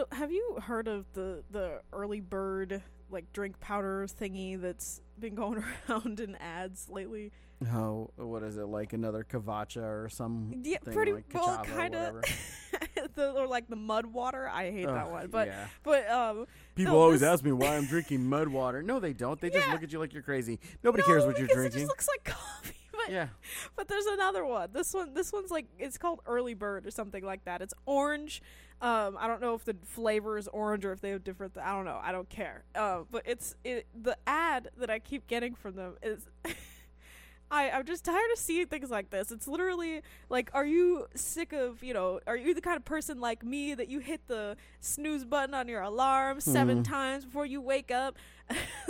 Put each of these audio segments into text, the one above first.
Also, have you heard of the Early Bird, like, drink powder thingy that's been going around in ads lately? Oh, what is it, like another Kavacha or something? Yeah, pretty, like, well, kind of. Or like the Mud Water. I hate that one. But yeah. People always ask me why I'm drinking Mud Water. No, they don't. They just look at you like you're crazy. Nobody cares what you're drinking. It just looks like coffee. But there's another one. This one's like, it's called Early Bird or something like that. It's orange. I don't know if the flavor is orange or if they have different. I don't know. I don't care. But it's the ad that I keep getting from them is. I'm just tired of seeing things like this. It's literally like, are you sick of, are you the kind of person like me that you hit the snooze button on your alarm 7 times before you wake up?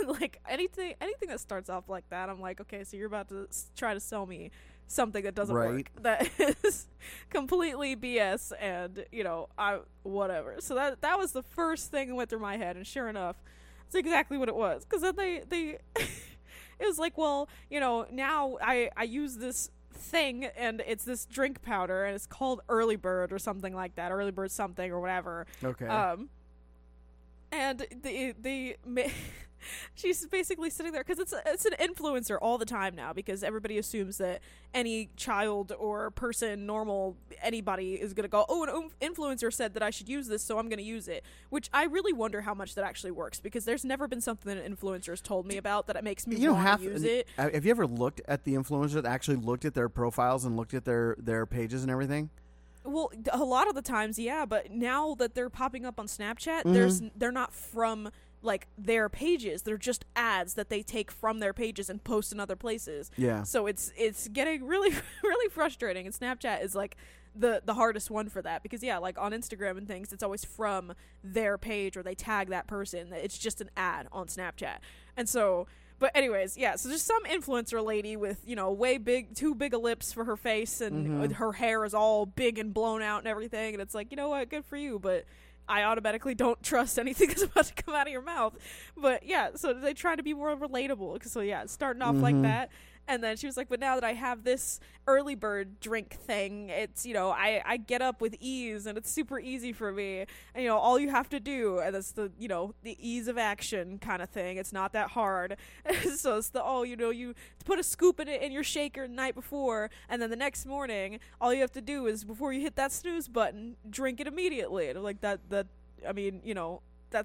Like anything that starts off like that, I'm like, okay, so you're about to try to sell me something that doesn't work. That is completely BS and, whatever. So that was the first thing that went through my head. And sure enough, that's exactly what it was. Because then they it was like, well, now I use this thing and it's this drink powder and it's called Early Bird or something like that. Early Bird something or whatever. Okay. And she's basically sitting there because it's an influencer all the time now because everybody assumes that any child or person, normal, anybody is going to go, oh, an influencer said that I should use this, so I'm going to use it, which I really wonder how much that actually works because there's never been something that an influencer has told me about that it makes me want to use it. Have you ever looked at the influencer that actually looked at their profiles and looked at their pages and everything? Well, a lot of the times, yeah, but now that they're popping up on Snapchat, they're not from, like, their pages. They're just ads that they take from their pages and post in other places. Yeah. So it's getting really, really frustrating. And Snapchat is, like, the hardest one for that. Because, yeah, like, on Instagram and things, it's always from their page or they tag that person. It's just an ad on Snapchat. And so... But anyways, yeah, so there's some influencer lady with, too big a lips for her face and her hair is all big and blown out and everything. And it's like, you know what, good for you, but I automatically don't trust anything that's about to come out of your mouth. But yeah, so they try to be more relatable. So yeah, starting off like that. And then she was like, but now that I have this Early Bird drink thing, it's, I get up with ease and it's super easy for me. And, all you have to do, and that's the, the ease of action kind of thing. It's not that hard. So it's the, you put a scoop in it in your shaker the night before. And then the next morning, all you have to do is before you hit that snooze button, drink it immediately. And I'm like that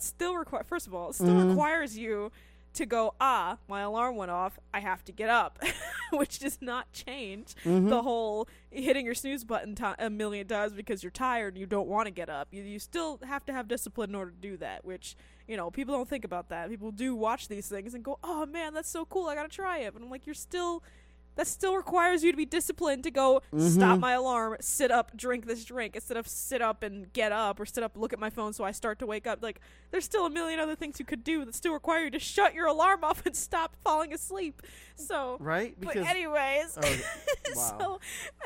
still requires, first of all, it still requires you to go, my alarm went off, I have to get up, which does not change the whole hitting your snooze button a million times because you're tired and you don't want to get up. You still have to have discipline in order to do that, which, people don't think about that. People do watch these things and go, oh, man, that's so cool, I got to try it. And I'm like, that still requires you to be disciplined to go stop my alarm, sit up, drink this drink, instead of sit up and get up or sit up, look at my phone so I start to wake up. Like, there's still a million other things you could do that still require you to shut your alarm off and stop falling asleep. So, right? But anyways, wow.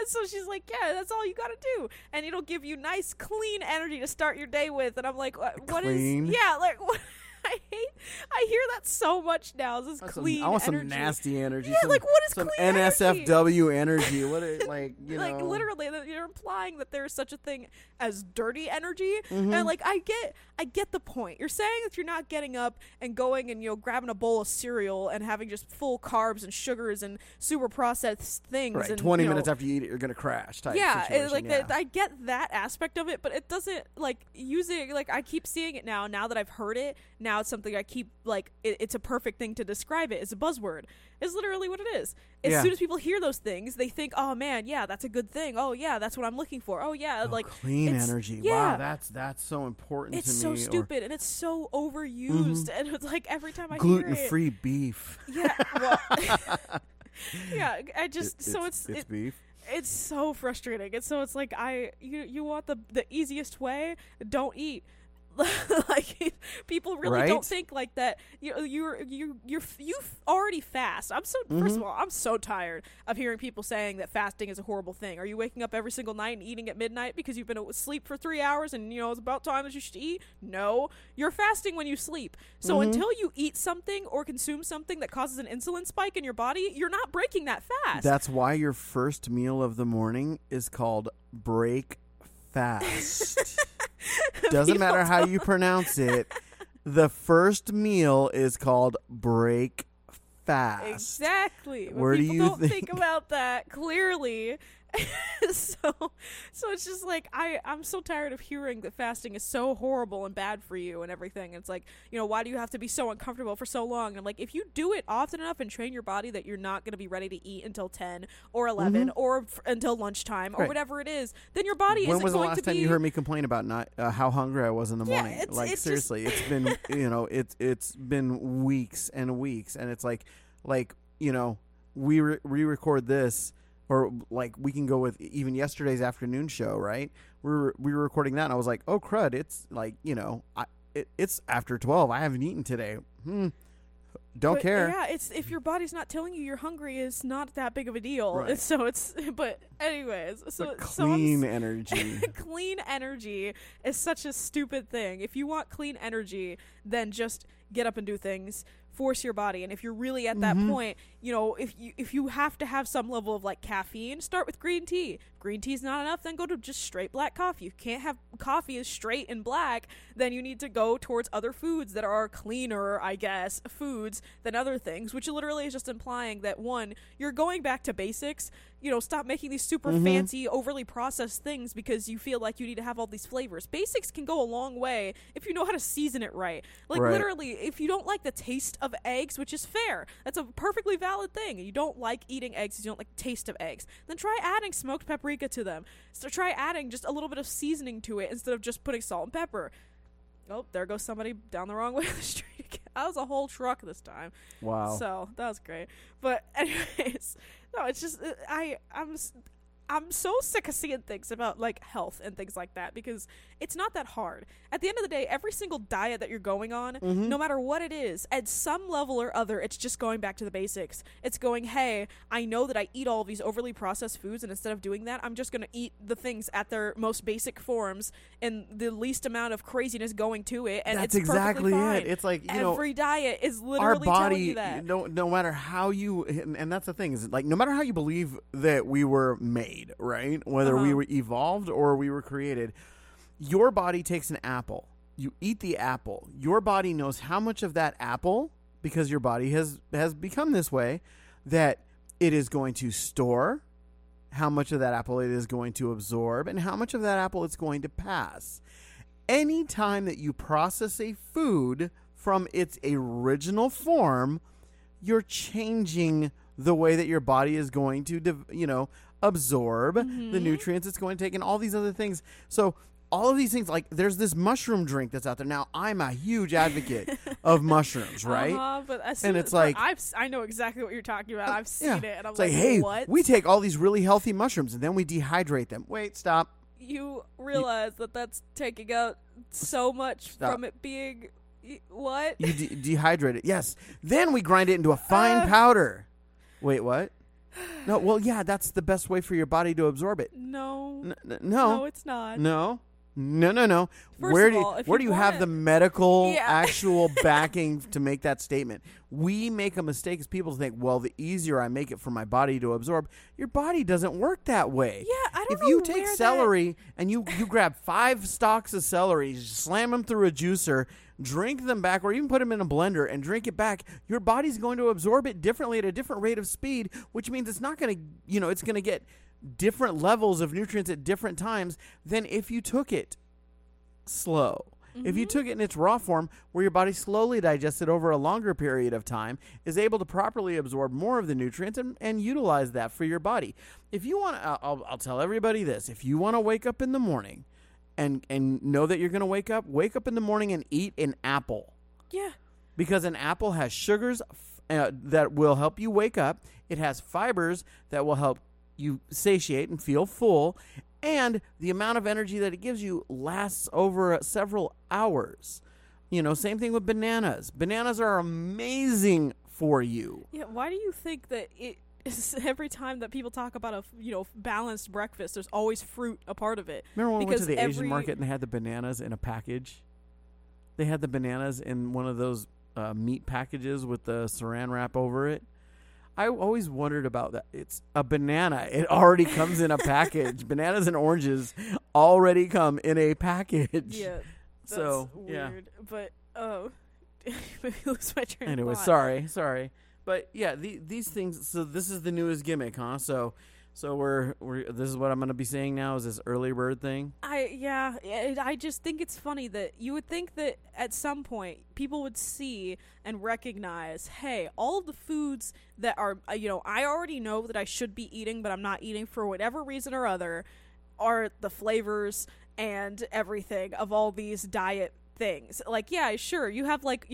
So she's like, yeah, that's all you got to do. And it'll give you nice, clean energy to start your day with. And I'm like, what clean? What? I hear that so much now. This is clean energy. I want some nasty energy. Yeah, what is clean energy? Some NSFW energy. What is, literally, you're implying that there's such a thing as dirty energy. And, I get the point. You're saying that you're not getting up and going and, grabbing a bowl of cereal and having just full carbs and sugars and super processed things. Right, and, 20 minutes after you eat it, you're going to crash type situation. I get that aspect of it, but it doesn't, I keep seeing it now that I've heard it. Now it's something I keep it's a perfect thing to describe it. It's a buzzword. It's literally what it is. As soon as people hear those things, they think, oh man, yeah, that's a good thing. Oh yeah, that's what I'm looking for. Oh yeah, clean energy. Yeah. Wow, that's so important to me. It's so stupid and it's so overused and it's every time I hear it. Gluten-free beef. Yeah. Well, yeah, I just it's beef. It's so frustrating. And so it's like you want the easiest way, don't eat. People really don't think like that. You've already fast. I'm so first of all, I'm so tired of hearing people saying that fasting is a horrible thing. Are you waking up every single night and eating at midnight because you've been asleep for 3 hours and it's about time that you should eat? No, you're fasting when you sleep. So until you eat something or consume something that causes an insulin spike in your body, you're not breaking that fast. That's why your first meal of the morning is called break fast. Doesn't matter how you pronounce it. The first meal is called break fast. Exactly. Where do you think about that clearly? So it's just like I'm so tired of hearing that fasting is so horrible and bad for you and everything. It's like, you know, why do you have to be so uncomfortable for so long? And I'm like, if you do it often enough and train your body that you're not going to be ready to eat until 10 or 11 mm-hmm. or until lunchtime or whatever it is, then your body isn't going to be. When was the last time you heard me complain about not how hungry I was in the morning? It's, like it's seriously, it's been it's been weeks and weeks, and it's like you know we re-record this. Or like we can go with even yesterday's afternoon show, right? We were recording that, and I was like, "Oh crud! It's like it's after 12. I haven't eaten today. Don't care." Yeah, it's if your body's not telling you you're hungry, it's not that big of a deal. Right. So it's but anyways, so clean energy. Clean energy is such a stupid thing. If you want clean energy, then just get up and do things. Force your body. And if you're really at that point, you know, if you have to have some level of like caffeine, start with green tea. If green tea's not enough, then go to just straight black coffee. If you can't have coffee is straight and black, then you need to go towards other foods that are cleaner, I guess, foods than other things, which literally is just implying that one, you're going back to basics. You know, stop making these super fancy, overly processed things because you feel like you need to have all these flavors. Basics can go a long way if you know how to season it right. Like, literally, if you don't like the taste of eggs, which is fair, that's a perfectly valid thing. You don't like eating eggs because you don't like the taste of eggs. Then try adding smoked paprika to them. So try adding just a little bit of seasoning to it instead of just putting salt and pepper. Oh, there goes somebody down the wrong way of the street. That was a whole truck this time. Wow. So that was great. But anyways, no, it's just I'm so sick of seeing things about like health and things like that because it's not that hard. At the end of the day, every single diet that you're going on, no matter what it is, at some level or other, it's just going back to the basics. It's going, hey, I know that I eat all these overly processed foods, and instead of doing that, I'm just going to eat the things at their most basic forms and the least amount of craziness going to it. And that's exactly it. It's like every diet is literally our body, telling you that. No matter how you, and that's the thing is like no matter how you believe that we were made, right? Whether we were evolved or we were created, your body takes an apple. You eat the apple. Your body knows how much of that apple, because your body has become this way, that it is going to store, how much of that apple it is going to absorb, and how much of that apple it's going to pass. Anytime that you process a food from its original form, you're changing the way that your body is going to, absorb the nutrients it's going to take and all these other things. So all of these things, like there's this mushroom drink that's out there now. I'm a huge advocate of mushrooms, right? But and it's like I know exactly what you're talking about. I've seen it, and I'm like, hey, what? We take all these really healthy mushrooms and then we dehydrate them. Wait, stop. You realize that that's taking out so much from it being what? You dehydrate it. Yes. Then we grind it into a fine powder. Wait, what? No, well, yeah, that's the best way for your body to absorb it. No, it's not. No. Where do you have the medical actual backing to make that statement? We make a mistake as people think, well, the easier I make it for my body to absorb, your body doesn't work that way. Yeah, I don't know. If you take celery and you grab 5 stalks of celery, slam them through a juicer, drink them back, or even put them in a blender and drink it back, your body's going to absorb it differently at a different rate of speed, which means it's not going to, it's going to get different levels of nutrients at different times than if you took it slow. If you took it in its raw form, where your body slowly digests it over a longer period of time, is able to properly absorb more of the nutrients and utilize that for your body. If you want, I'll tell everybody this: if you want to wake up in the morning and know that you're going to wake up in the morning and eat an apple. Yeah. Because an apple has sugars that will help you wake up. It has fibers that will help you satiate and feel full. And the amount of energy that it gives you lasts over several hours. Same thing with bananas. Bananas are amazing for you. Yeah, why do you think that it... every time that people talk about a balanced breakfast, there's always fruit a part of it. Remember when we went to the Asian market and they had the bananas in a package? They had the bananas in one of those meat packages with the saran wrap over it. I always wondered about that. It's a banana. It already comes in a package. Bananas and oranges already come in a package. Yeah, that's so weird. Yeah. But oh, maybe lose my train. Anyway, sorry. But yeah, these things. So this is the newest gimmick, huh? So we're this is what I'm gonna be saying now is this early bird thing. I just think it's funny that you would think that at some point people would see and recognize, hey, all of the foods that are I already know that I should be eating but I'm not eating for whatever reason or other are the flavors and everything of all these diet things. Like, yeah, sure, you have like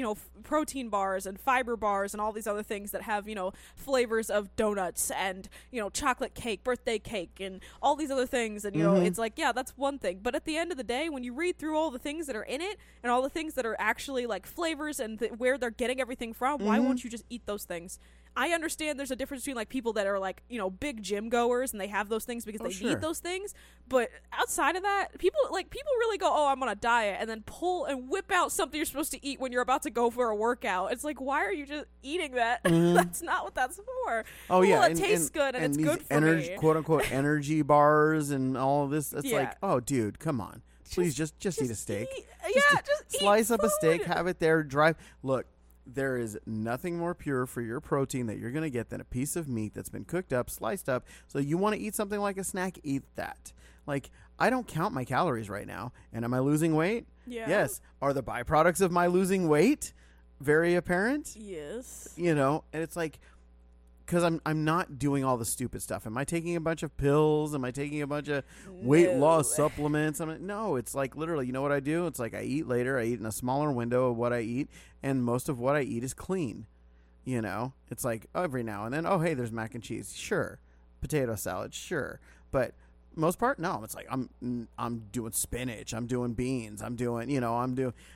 protein bars and fiber bars and all these other things that have flavors of donuts and chocolate cake, birthday cake, and all these other things, and it's like, yeah, that's one thing, but at the end of the day, when you read through all the things that are in it and all the things that are actually like flavors and where they're getting everything from, why won't you just eat those things? I understand there's a difference between like people that are like, big gym goers and they have those things because they need those things. But outside of that, people really go, oh, I'm on a diet, and then pull and whip out something you're supposed to eat when you're about to go for a workout. It's like, why are you just eating that? That's not what that's for. Oh, yeah. Well, it tastes good and it's good for me. Quote unquote energy bars and all of this. It's like, oh, dude, come on. Please just eat a steak. Just slice up a steak, have it there, drive. Look. There is nothing more pure for your protein that you're going to get than a piece of meat that's been cooked up, sliced up. So you want to eat something like a snack, eat that. Like, I don't count my calories right now. And am I losing weight? Yeah. Yes. Are the byproducts of my losing weight very apparent? Yes. And it's like, because I'm not doing all the stupid stuff. Am I taking a bunch of pills? Am I taking a bunch of weight loss supplements? No, it's like literally, you know what I do? It's like I eat later. I eat in a smaller window of what I eat, and most of what I eat is clean. It's like every now and then, oh, hey, there's mac and cheese. Sure. Potato salad. Sure. But most part, no. It's like I'm doing spinach. I'm doing beans. I'm doing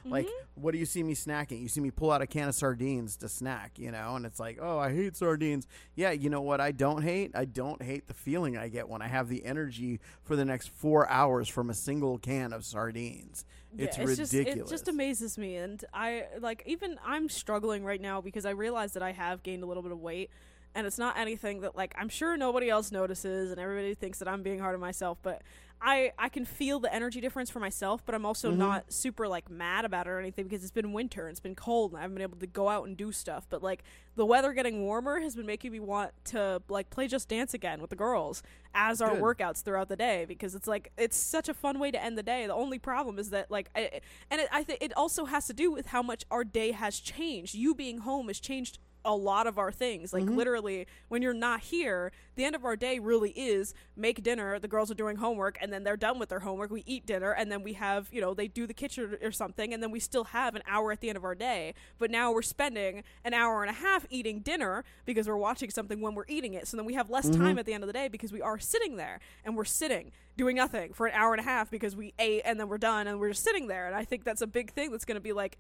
like, what do you see me snacking? You see me pull out a can of sardines to snack, and it's like, oh, I hate sardines. Yeah. You know what I don't hate? I don't hate the feeling I get when I have the energy for the next 4 hours from a single can of sardines. It's ridiculous. It just amazes me. And I'm struggling right now because I realize that I have gained a little bit of weight. And it's not anything that, like, I'm sure nobody else notices and everybody thinks that I'm being hard on myself. But I can feel the energy difference for myself, but I'm also not super, like, mad about it or anything because it's been winter and it's been cold and I haven't been able to go out and do stuff. But, like, the weather getting warmer has been making me want to, like, play Just Dance again with the girls as our workouts throughout the day because it's, like, it's such a fun way to end the day. The only problem is that, like, I think it also has to do with how much our day has changed. You being home has changed a lot of our things, like literally when you're not here, the end of our day really is make dinner, the girls are doing homework, and then they're done with their homework, we eat dinner, and then we have they do the kitchen or something, and then we still have an hour at the end of our day. But now we're spending an hour and a half eating dinner because we're watching something when we're eating it, so then we have less time at the end of the day because we are sitting there, and we're sitting doing nothing for an hour and a half because we ate and then we're done and we're just sitting there. And I think that's a big thing that's going to be like,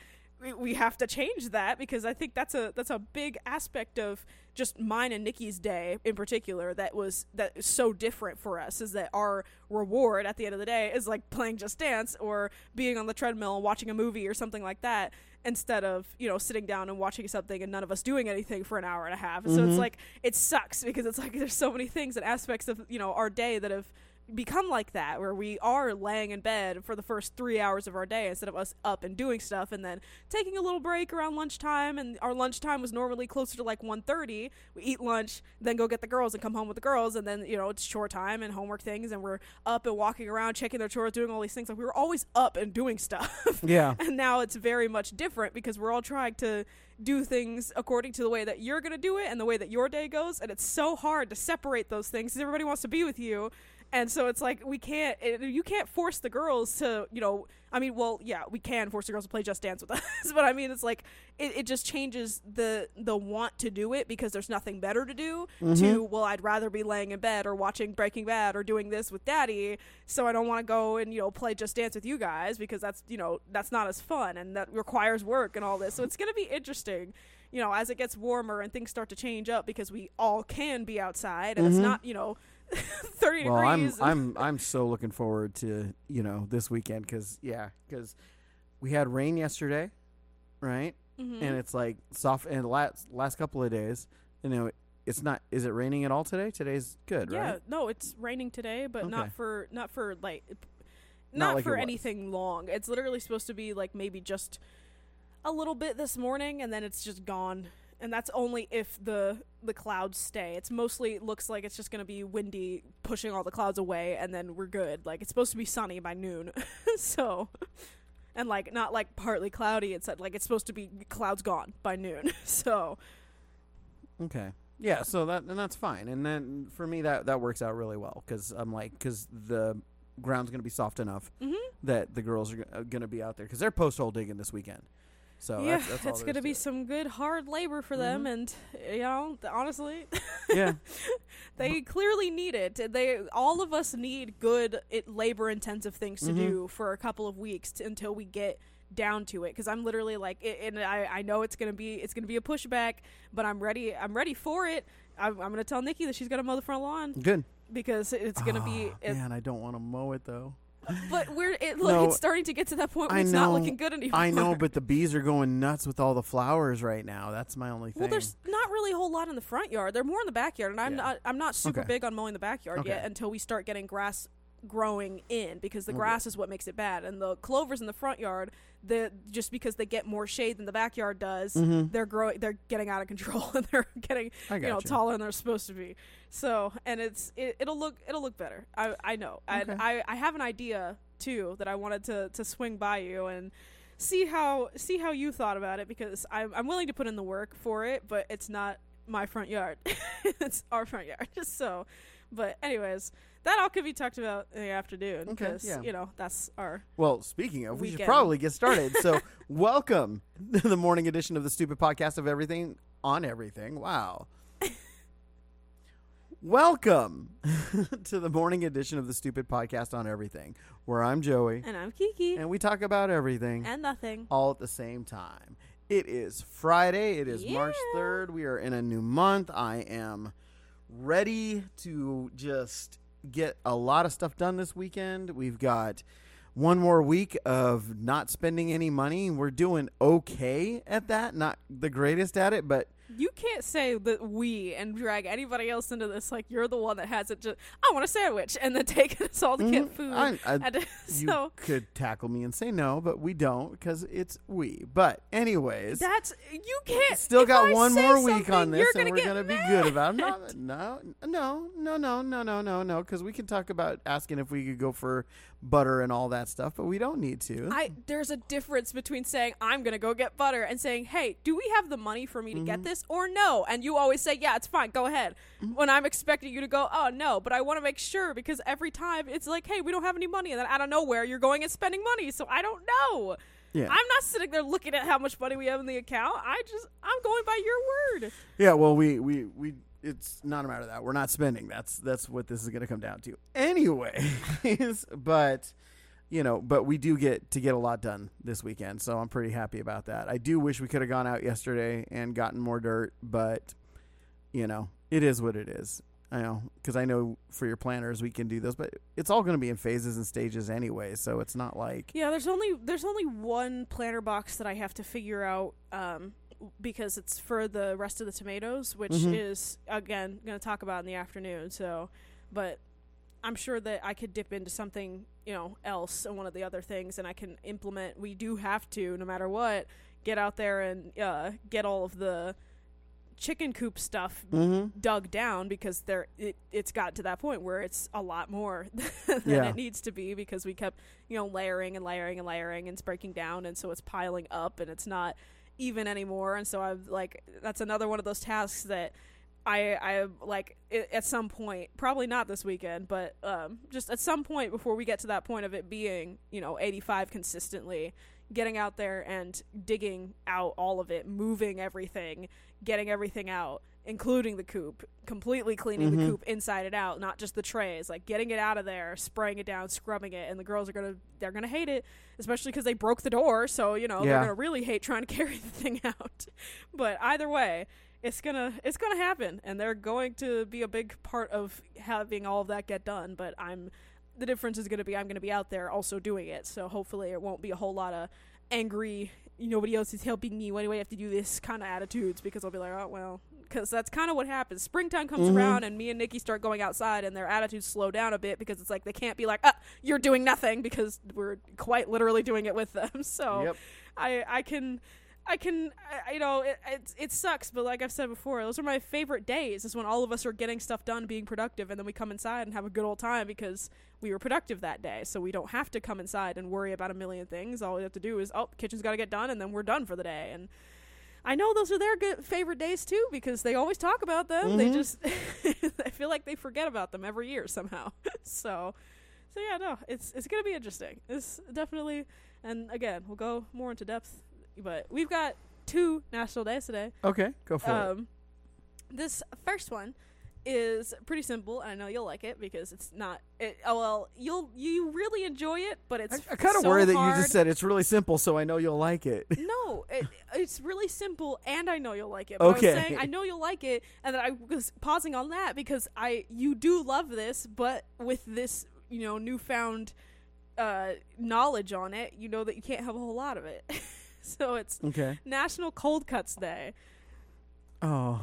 we have to change that, because I think that's a big aspect of just mine and Nikki's day in particular that is so different for us, is that our reward at the end of the day is like playing Just Dance or being on the treadmill and watching a movie or something like that, instead of sitting down and watching something and none of us doing anything for an hour and a half. So it's like, it sucks because it's like there's so many things and aspects of our day that have become like that, where we are laying in bed for the first 3 hours of our day instead of us up and doing stuff, and then taking a little break around lunchtime. And our lunchtime was normally closer to like 1:30. We eat lunch, then go get the girls and come home with the girls, and then it's chore time and homework things, and we're up and walking around checking their chores, doing all these things. Like, we were always up and doing stuff. Yeah. And now it's very much different because we're all trying to do things according to the way that you're gonna do it and the way that your day goes, and it's so hard to separate those things because everybody wants to be with you. And so it's like, you can't force the girls to, we can force the girls to play Just Dance with us. But I mean, it's like, it just changes the want to do it because there's nothing better to do to, well, I'd rather be laying in bed or watching Breaking Bad or doing this with daddy. So I don't want to go and, play Just Dance with you guys because that's, that's not as fun, and that requires work and all this. So it's going to be interesting. As it gets warmer and things start to change up because we all can be outside and it's not, 30 degrees. I'm so looking forward to this weekend because we had rain yesterday, right? And it's like soft, and last couple of days, It's not. Is it raining at all today? Today's good, right? Yeah. No, it's raining today, but okay. not for anything long. It's literally supposed to be like maybe just a little bit this morning, and then it's just gone. And that's only if the clouds stay. It's mostly looks like it's just going to be windy, pushing all the clouds away, and then we're good. Like, it's supposed to be sunny by noon. So, and like not like partly cloudy. It's like it's supposed to be clouds gone by noon. So, okay. Yeah, so that's fine. And then for me, that works out really well because I'm like, because the ground's going to be soft enough that the girls are going to be out there because they're post-hole digging this weekend. So yeah, that's going to be some good hard labor for them. And, you know, honestly, yeah, they clearly need it. All of us need good labor-intensive things to do for a couple of weeks until we get down to it, because I'm literally like, I know it's gonna be a pushback, but I'm ready for it. I'm gonna tell Nikki that she's gotta mow the front lawn. Good, because it's gonna be. Man, I don't want to mow it though. But it's starting to get to that point where it's not looking good anymore. I know, but the bees are going nuts with all the flowers right now. That's my only thing. Well, there's not really a whole lot in the front yard. They're more in the backyard, and I'm not super big on mowing the backyard yet until we start getting grass growing in, because the grass is what makes it bad. And the clovers in the front yard, just because they get more shade than the backyard does, they're getting out of control, and they're getting taller than they're supposed to be. So, and it'll look better. I know. Okay. And I have an idea too that I wanted to swing by you and see how you thought about it, because I'm willing to put in the work for it, but it's not my front yard. It's our front yard. So, but anyways, that all could be talked about in the afternoon because, that's our Well, speaking of, we should probably get started. So welcome to the morning edition of the Stupid Podcast of Everything on Everything. Wow. Welcome to the morning edition of the Stupid Podcast on Everything, where I'm Joey. And I'm Kiki. And we talk about everything. And nothing. All at the same time. It is Friday. It is March 3rd. We are in a new month. I am ready to just get a lot of stuff done this weekend. We've got one more week of not spending any money. We're doing okay at that. Not the greatest at it, but you can't say that we and drag anybody else into this. Like, you're the one that has it. Just, I want a sandwich, and then taking us all to get food. You could tackle me and say no, but we don't, because it's we. But anyways, you can't. Still got one more week on this, and we're gonna be good about it. No, because we can talk about asking if we could go for butter and all that stuff, but we don't need to. There's a difference between saying I'm gonna go get butter and saying, hey, do we have the money for me to get this? Or no, and you always say, yeah, it's fine, go ahead, when I'm expecting you to go, oh no, but I want to make sure, because every time it's like, hey, we don't have any money, and then out of nowhere you're going and spending money. So I don't know. Yeah, I'm not sitting there looking at how much money we have in the account. I'm going by your word. Yeah, well, we it's not a matter of that. We're not spending. That's what this is going to come down to anyways. But but we do get to get a lot done this weekend, so I'm pretty happy about that. I do wish we could have gone out yesterday and gotten more dirt, but, it is what it is. I know, because I know for your planners we can do those, but it's all going to be in phases and stages anyway, so it's not like... Yeah, there's only one planter box that I have to figure out, because it's for the rest of the tomatoes, which is, again, going to talk about in the afternoon, so... But I'm sure that I could dip into something... else and one of the other things, and I can implement. We do have to, no matter what, get out there and get all of the chicken coop stuff dug down, because it's got to that point where it's a lot more than it needs to be, because we kept layering and layering and layering, and it's breaking down, and so it's piling up and it's not even anymore. And so I'm like, that's another one of those tasks that I like at some point, probably not this weekend, but just at some point before we get to that point of it being 85 consistently, getting out there and digging out all of it, moving everything, getting everything out, including the coop, completely cleaning the coop inside and out, not just the trays, like getting it out of there, spraying it down, scrubbing it. And the girls they're gonna hate it, especially because they broke the door, so they're gonna really hate trying to carry the thing out. But either way, It's gonna happen, and they're going to be a big part of having all of that get done. But the difference is gonna be I'm gonna be out there also doing it. So hopefully it won't be a whole lot of angry, nobody else is helping me, why do I have to do this kind of attitudes, because I'll be like, oh well, because that's kind of what happens. Springtime comes around and me and Nikki start going outside and their attitudes slow down a bit because it's like they can't be like, you're doing nothing, because we're quite literally doing it with them. So I can, it sucks, but like I've said before, those are my favorite days, is when all of us are getting stuff done, being productive, and then we come inside and have a good old time because we were productive that day. So we don't have to come inside and worry about a million things. All we have to do is, the kitchen's got to get done, and then we're done for the day. And I know those are their good favorite days too, because they always talk about them. They just, I feel like they forget about them every year somehow. So yeah, no, it's going to be interesting. It's definitely, and again, we'll go more into depth, but we've got two national days today. Okay, go for it. This first one is pretty simple, and I know you'll like it because it's not. You really enjoy it, but it's. I kind of worry that you just said it's really simple, so I know you'll like it. No, it's really simple, and I know you'll like it. But okay, I was saying I know you'll like it, and then I was pausing on that because you do love this, but with this newfound knowledge on it, you know that you can't have a whole lot of it. So it's National Cold Cuts Day. Oh.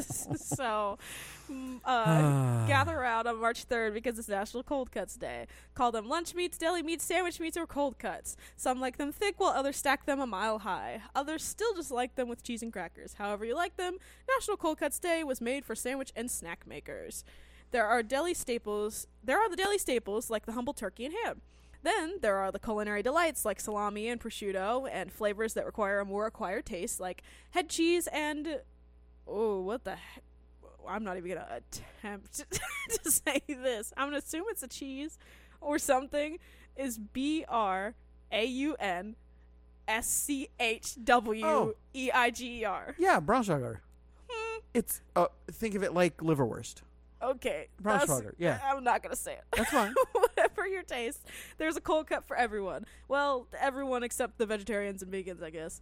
So gather around on March 3rd because it's National Cold Cuts Day. Call them lunch meats, deli meats, sandwich meats, or cold cuts. Some like them thick while others stack them a mile high. Others still just like them with cheese and crackers. However you like them, National Cold Cuts Day was made for sandwich and snack makers. There are the deli staples like the humble turkey and ham. Then there are the culinary delights like salami and prosciutto, and flavors that require a more acquired taste like head cheese and I'm not even going to attempt to say this. I'm going to assume it's a cheese or something, is BRAUNSCHWEIGER. Yeah, Braunschweiger. It's think of it like liverwurst. Okay. Braunschweiger, yeah. I'm not going to say it. That's fine. Whatever your taste, there's a cold cut for everyone. Well, everyone except the vegetarians and vegans, I guess.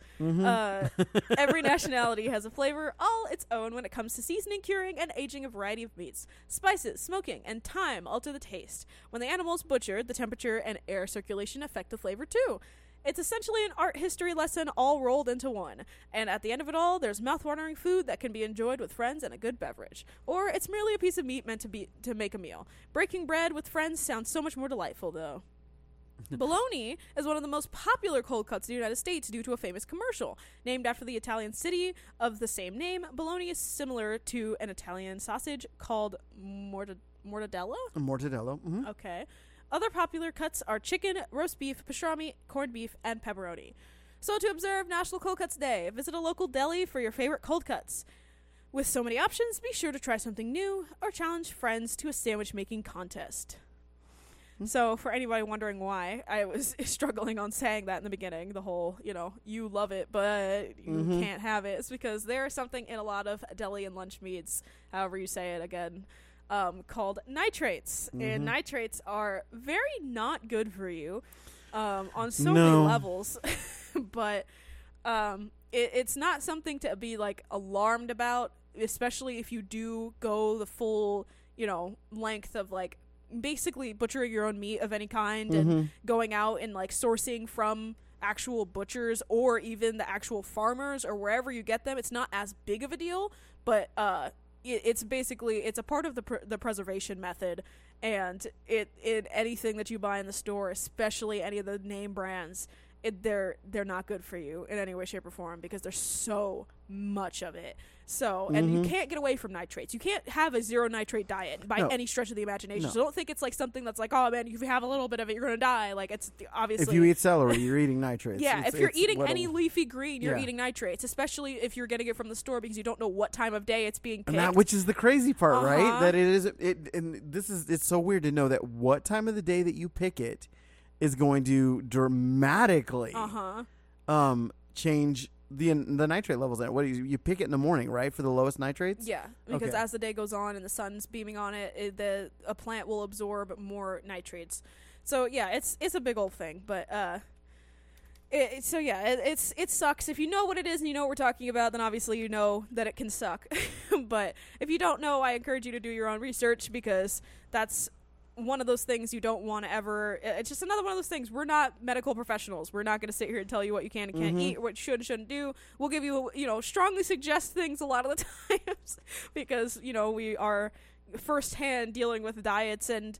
Every nationality has a flavor all its own when it comes to seasoning, curing, and aging a variety of meats. Spices, smoking, and time alter the taste. When the animal's butchered, the temperature and air circulation affect the flavor too. It's essentially an art history lesson all rolled into one. And at the end of it all, there's mouth-watering food that can be enjoyed with friends and a good beverage. Or it's merely a piece of meat meant to make a meal. Breaking bread with friends sounds so much more delightful, though. Bologna is one of the most popular cold cuts in the United States due to a famous commercial. Named after the Italian city of the same name, bologna is similar to an Italian sausage called mortadella? Mortadella, okay. Other popular cuts are chicken, roast beef, pastrami, corned beef, and pepperoni. So to observe National Cold Cuts Day, visit a local deli for your favorite cold cuts. With so many options, be sure to try something new or challenge friends to a sandwich-making contest. So for anybody wondering why I was struggling on saying that in the beginning, the whole, you love it, but you can't have it, it's because there is something in a lot of deli and lunch meats, however you say it again, called nitrates. And nitrates are very not good for you on so many levels. But it's not something to be like alarmed about, especially if you do go the full length of like basically butchering your own meat of any kind and going out and like sourcing from actual butchers or even the actual farmers or wherever you get them. It's not as big of a deal, but it's basically, it's a part of the preservation method, and it anything that you buy in the store, especially any of the name brands, they're not good for you in any way, shape, or form because there's so much of it. So, and you can't get away from nitrates. You can't have a zero nitrate diet by any stretch of the imagination. So don't think it's like something that's like, oh man, if you have a little bit of it, you're going to die. Like, it's obviously. If you eat celery, you're eating nitrates. Yeah, if you're eating any leafy green, you're eating nitrates, especially if you're getting it from the store because you don't know what time of day it's being picked. That, which is the crazy part, right? That it is, and this is, it's so weird to know that what time of the day that you pick it is going to dramatically change the nitrate levels in it. What do you pick it in the morning, right, for the lowest nitrates? Yeah, because as the day goes on and the sun's beaming on it, a plant will absorb more nitrates. So yeah, it's a big old thing, but it sucks. If you know what it is and you know what we're talking about, then obviously you know that it can suck. But if you don't know, I encourage you to do your own research because that's one of those things you don't want to ever. It's just another one of those things. We're not medical professionals. We're not going to sit here and tell you what you can and can't eat, what should and shouldn't do. We'll give you, strongly suggest things a lot of the times because, we are firsthand dealing with diets and,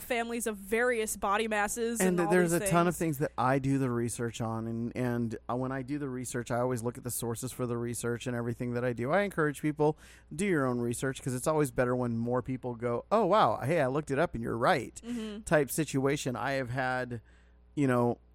families of various body masses. And there's a ton of things that I do the research on. And when I do the research, I always look at the sources for the research and everything that I do. I encourage people, do your own research because it's always better when more people go, oh, wow, hey, I looked it up and you're right type situation. I have had,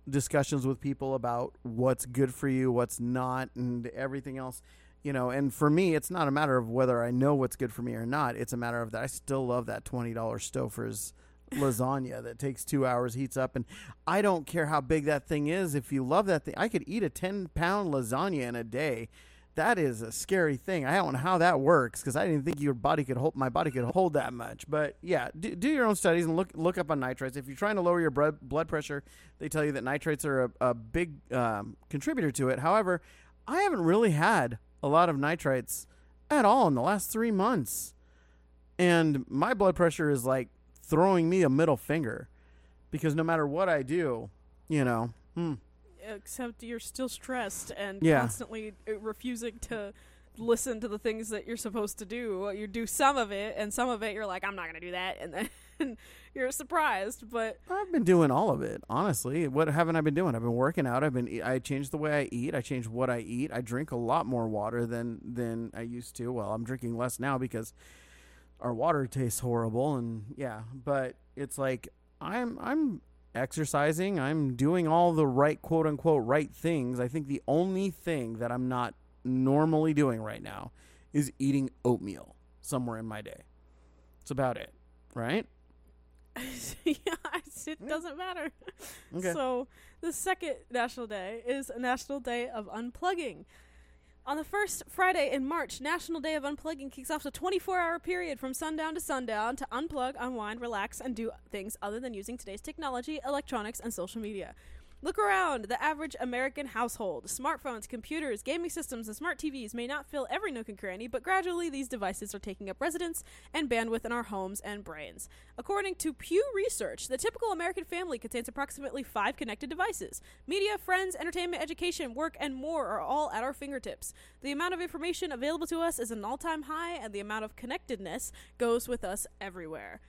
discussions with people about what's good for you, what's not, and everything else. And for me, it's not a matter of whether I know what's good for me or not. It's a matter of that I still love that $20 Stouffer's lasagna that takes 2 hours, heats up. And I don't care how big that thing is. If you love that thing, I could eat a 10-pound lasagna in a day. That is a scary thing. I don't know how that works because I didn't think my body could hold that much. But yeah, do your own studies and look up on nitrates. If you're trying to lower your blood pressure, they tell you that nitrates are a big contributor to it. However, I haven't really had a lot of nitrates at all in the last 3 months. And my blood pressure is like throwing me a middle finger because no matter what I do, except you're still stressed and constantly refusing to listen to the things that you're supposed to do. You do some of it and some of it you're like, I'm not going to do that. And then you're surprised, but I've been doing all of it. Honestly, what haven't I been doing? I've been working out. I changed the way I eat. I changed what I eat. I drink a lot more water than I used to. Well, I'm drinking less now because our water tastes horrible but it's like I'm exercising. I'm doing all the right, quote unquote, right things. I think the only thing that I'm not normally doing right now is eating oatmeal somewhere in my day. It's about it, right? It doesn't matter. Okay. So the second national day is a National Day of Unplugging. On the first Friday in March, National Day of Unplugging kicks off a 24-hour period from sundown to sundown to unplug, unwind, relax, and do things other than using today's technology, electronics, and social media. Look around the average American household. Smartphones, computers, gaming systems, and smart TVs may not fill every nook and cranny, but gradually these devices are taking up residence and bandwidth in our homes and brains. According to Pew Research, the typical American family contains approximately 5 connected devices. Media, friends, entertainment, education, work, and more are all at our fingertips. The amount of information available to us is an all-time high, and the amount of connectedness goes with us everywhere.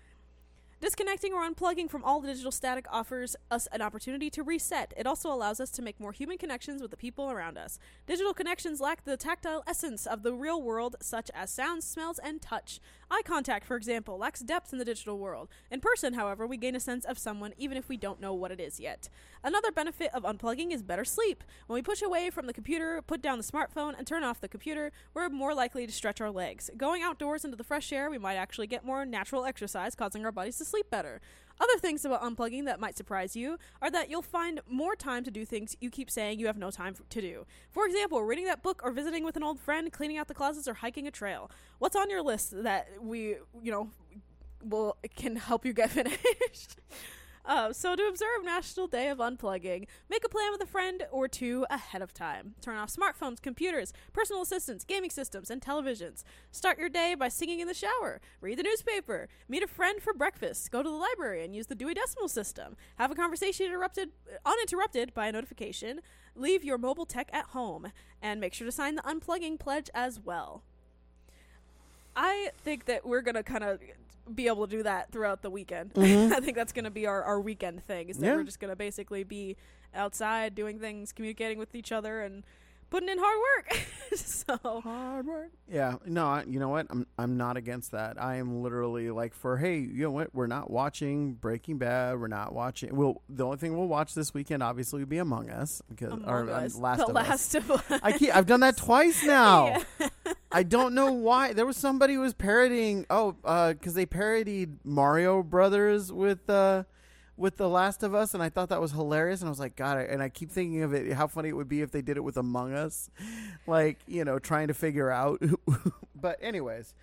Disconnecting or unplugging from all the digital static offers us an opportunity to reset. It also allows us to make more human connections with the people around us. Digital connections lack the tactile essence of the real world, such as sounds, smells, and touch. Eye contact, for example, lacks depth in the digital world. In person, however, we gain a sense of someone even if we don't know what it is yet. Another benefit of unplugging is better sleep. When we push away from the computer, put down the smartphone, and turn off the computer, we're more likely to stretch our legs. Going outdoors into the fresh air, we might actually get more natural exercise, causing our bodies to sleep better. Other things about unplugging that might surprise you are that you'll find more time to do things you keep saying you have no time to do. For example, reading that book or visiting with an old friend, cleaning out the closets, or hiking a trail. What's on your list that we, can help you get finished? So to observe National Day of Unplugging, make a plan with a friend or two ahead of time. Turn off smartphones, computers, personal assistants, gaming systems, and televisions. Start your day by singing in the shower. Read the newspaper. Meet a friend for breakfast. Go to the library and use the Dewey Decimal System. Have a conversation uninterrupted by a notification. Leave your mobile tech at home. And make sure to sign the Unplugging Pledge as well. I think that we're going to kind of be able to do that throughout the weekend. Mm-hmm. I think that's going to be our weekend thing, is that we're just going to basically be outside doing things, communicating with each other, and putting in hard work. Hard work. Yeah. No, you know what? I'm not against that. I am literally like you know what? We're not watching Breaking Bad. We're not watching. Well, the only thing we'll watch this weekend obviously will be Among Us because Last of Us. I've done that twice now. Yeah. I don't know why. There was somebody who was parodying. Oh, because they parodied Mario Brothers with The Last of Us, and I thought that was hilarious, and I was like, God, and I keep thinking of it, how funny it would be if they did it with Among Us, like, trying to figure out, but anyways,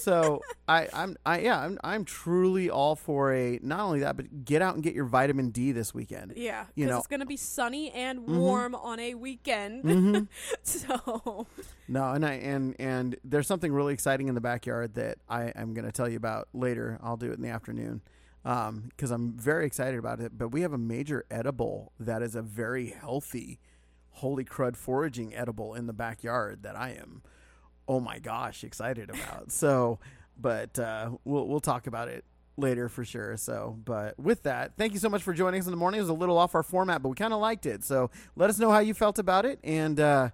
so I'm truly all for not only that, but get out and get your vitamin D this weekend. Yeah, because it's going to be sunny and warm on a weekend, so. No, and there's something really exciting in the backyard that I'm going to tell you about later. I'll do it in the afternoon. because I'm very excited about it. But we have a major edible that is a very healthy holy crud foraging edible in the backyard that I am, oh my gosh, excited about. So, but we'll talk about it later for sure. So, but with that, thank you so much for joining us in the morning. It was a little off our format, but we kind of liked it. So let us know how you felt about it. And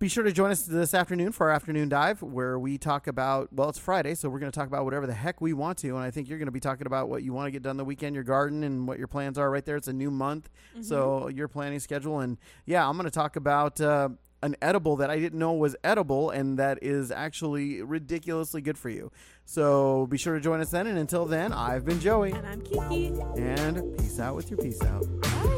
be sure to join us this afternoon for our afternoon dive, where we talk about, well, it's Friday, so we're going to talk about whatever the heck we want to. And I think you're going to be talking about what you want to get done the weekend, your garden, and what your plans are right there. It's a new month. Mm-hmm. So your planning schedule. And yeah, I'm going to talk about an edible that I didn't know was edible and that is actually ridiculously good for you. So be sure to join us then. And until then, I've been Joey. And I'm Kiki. And peace out with your peace out. Bye.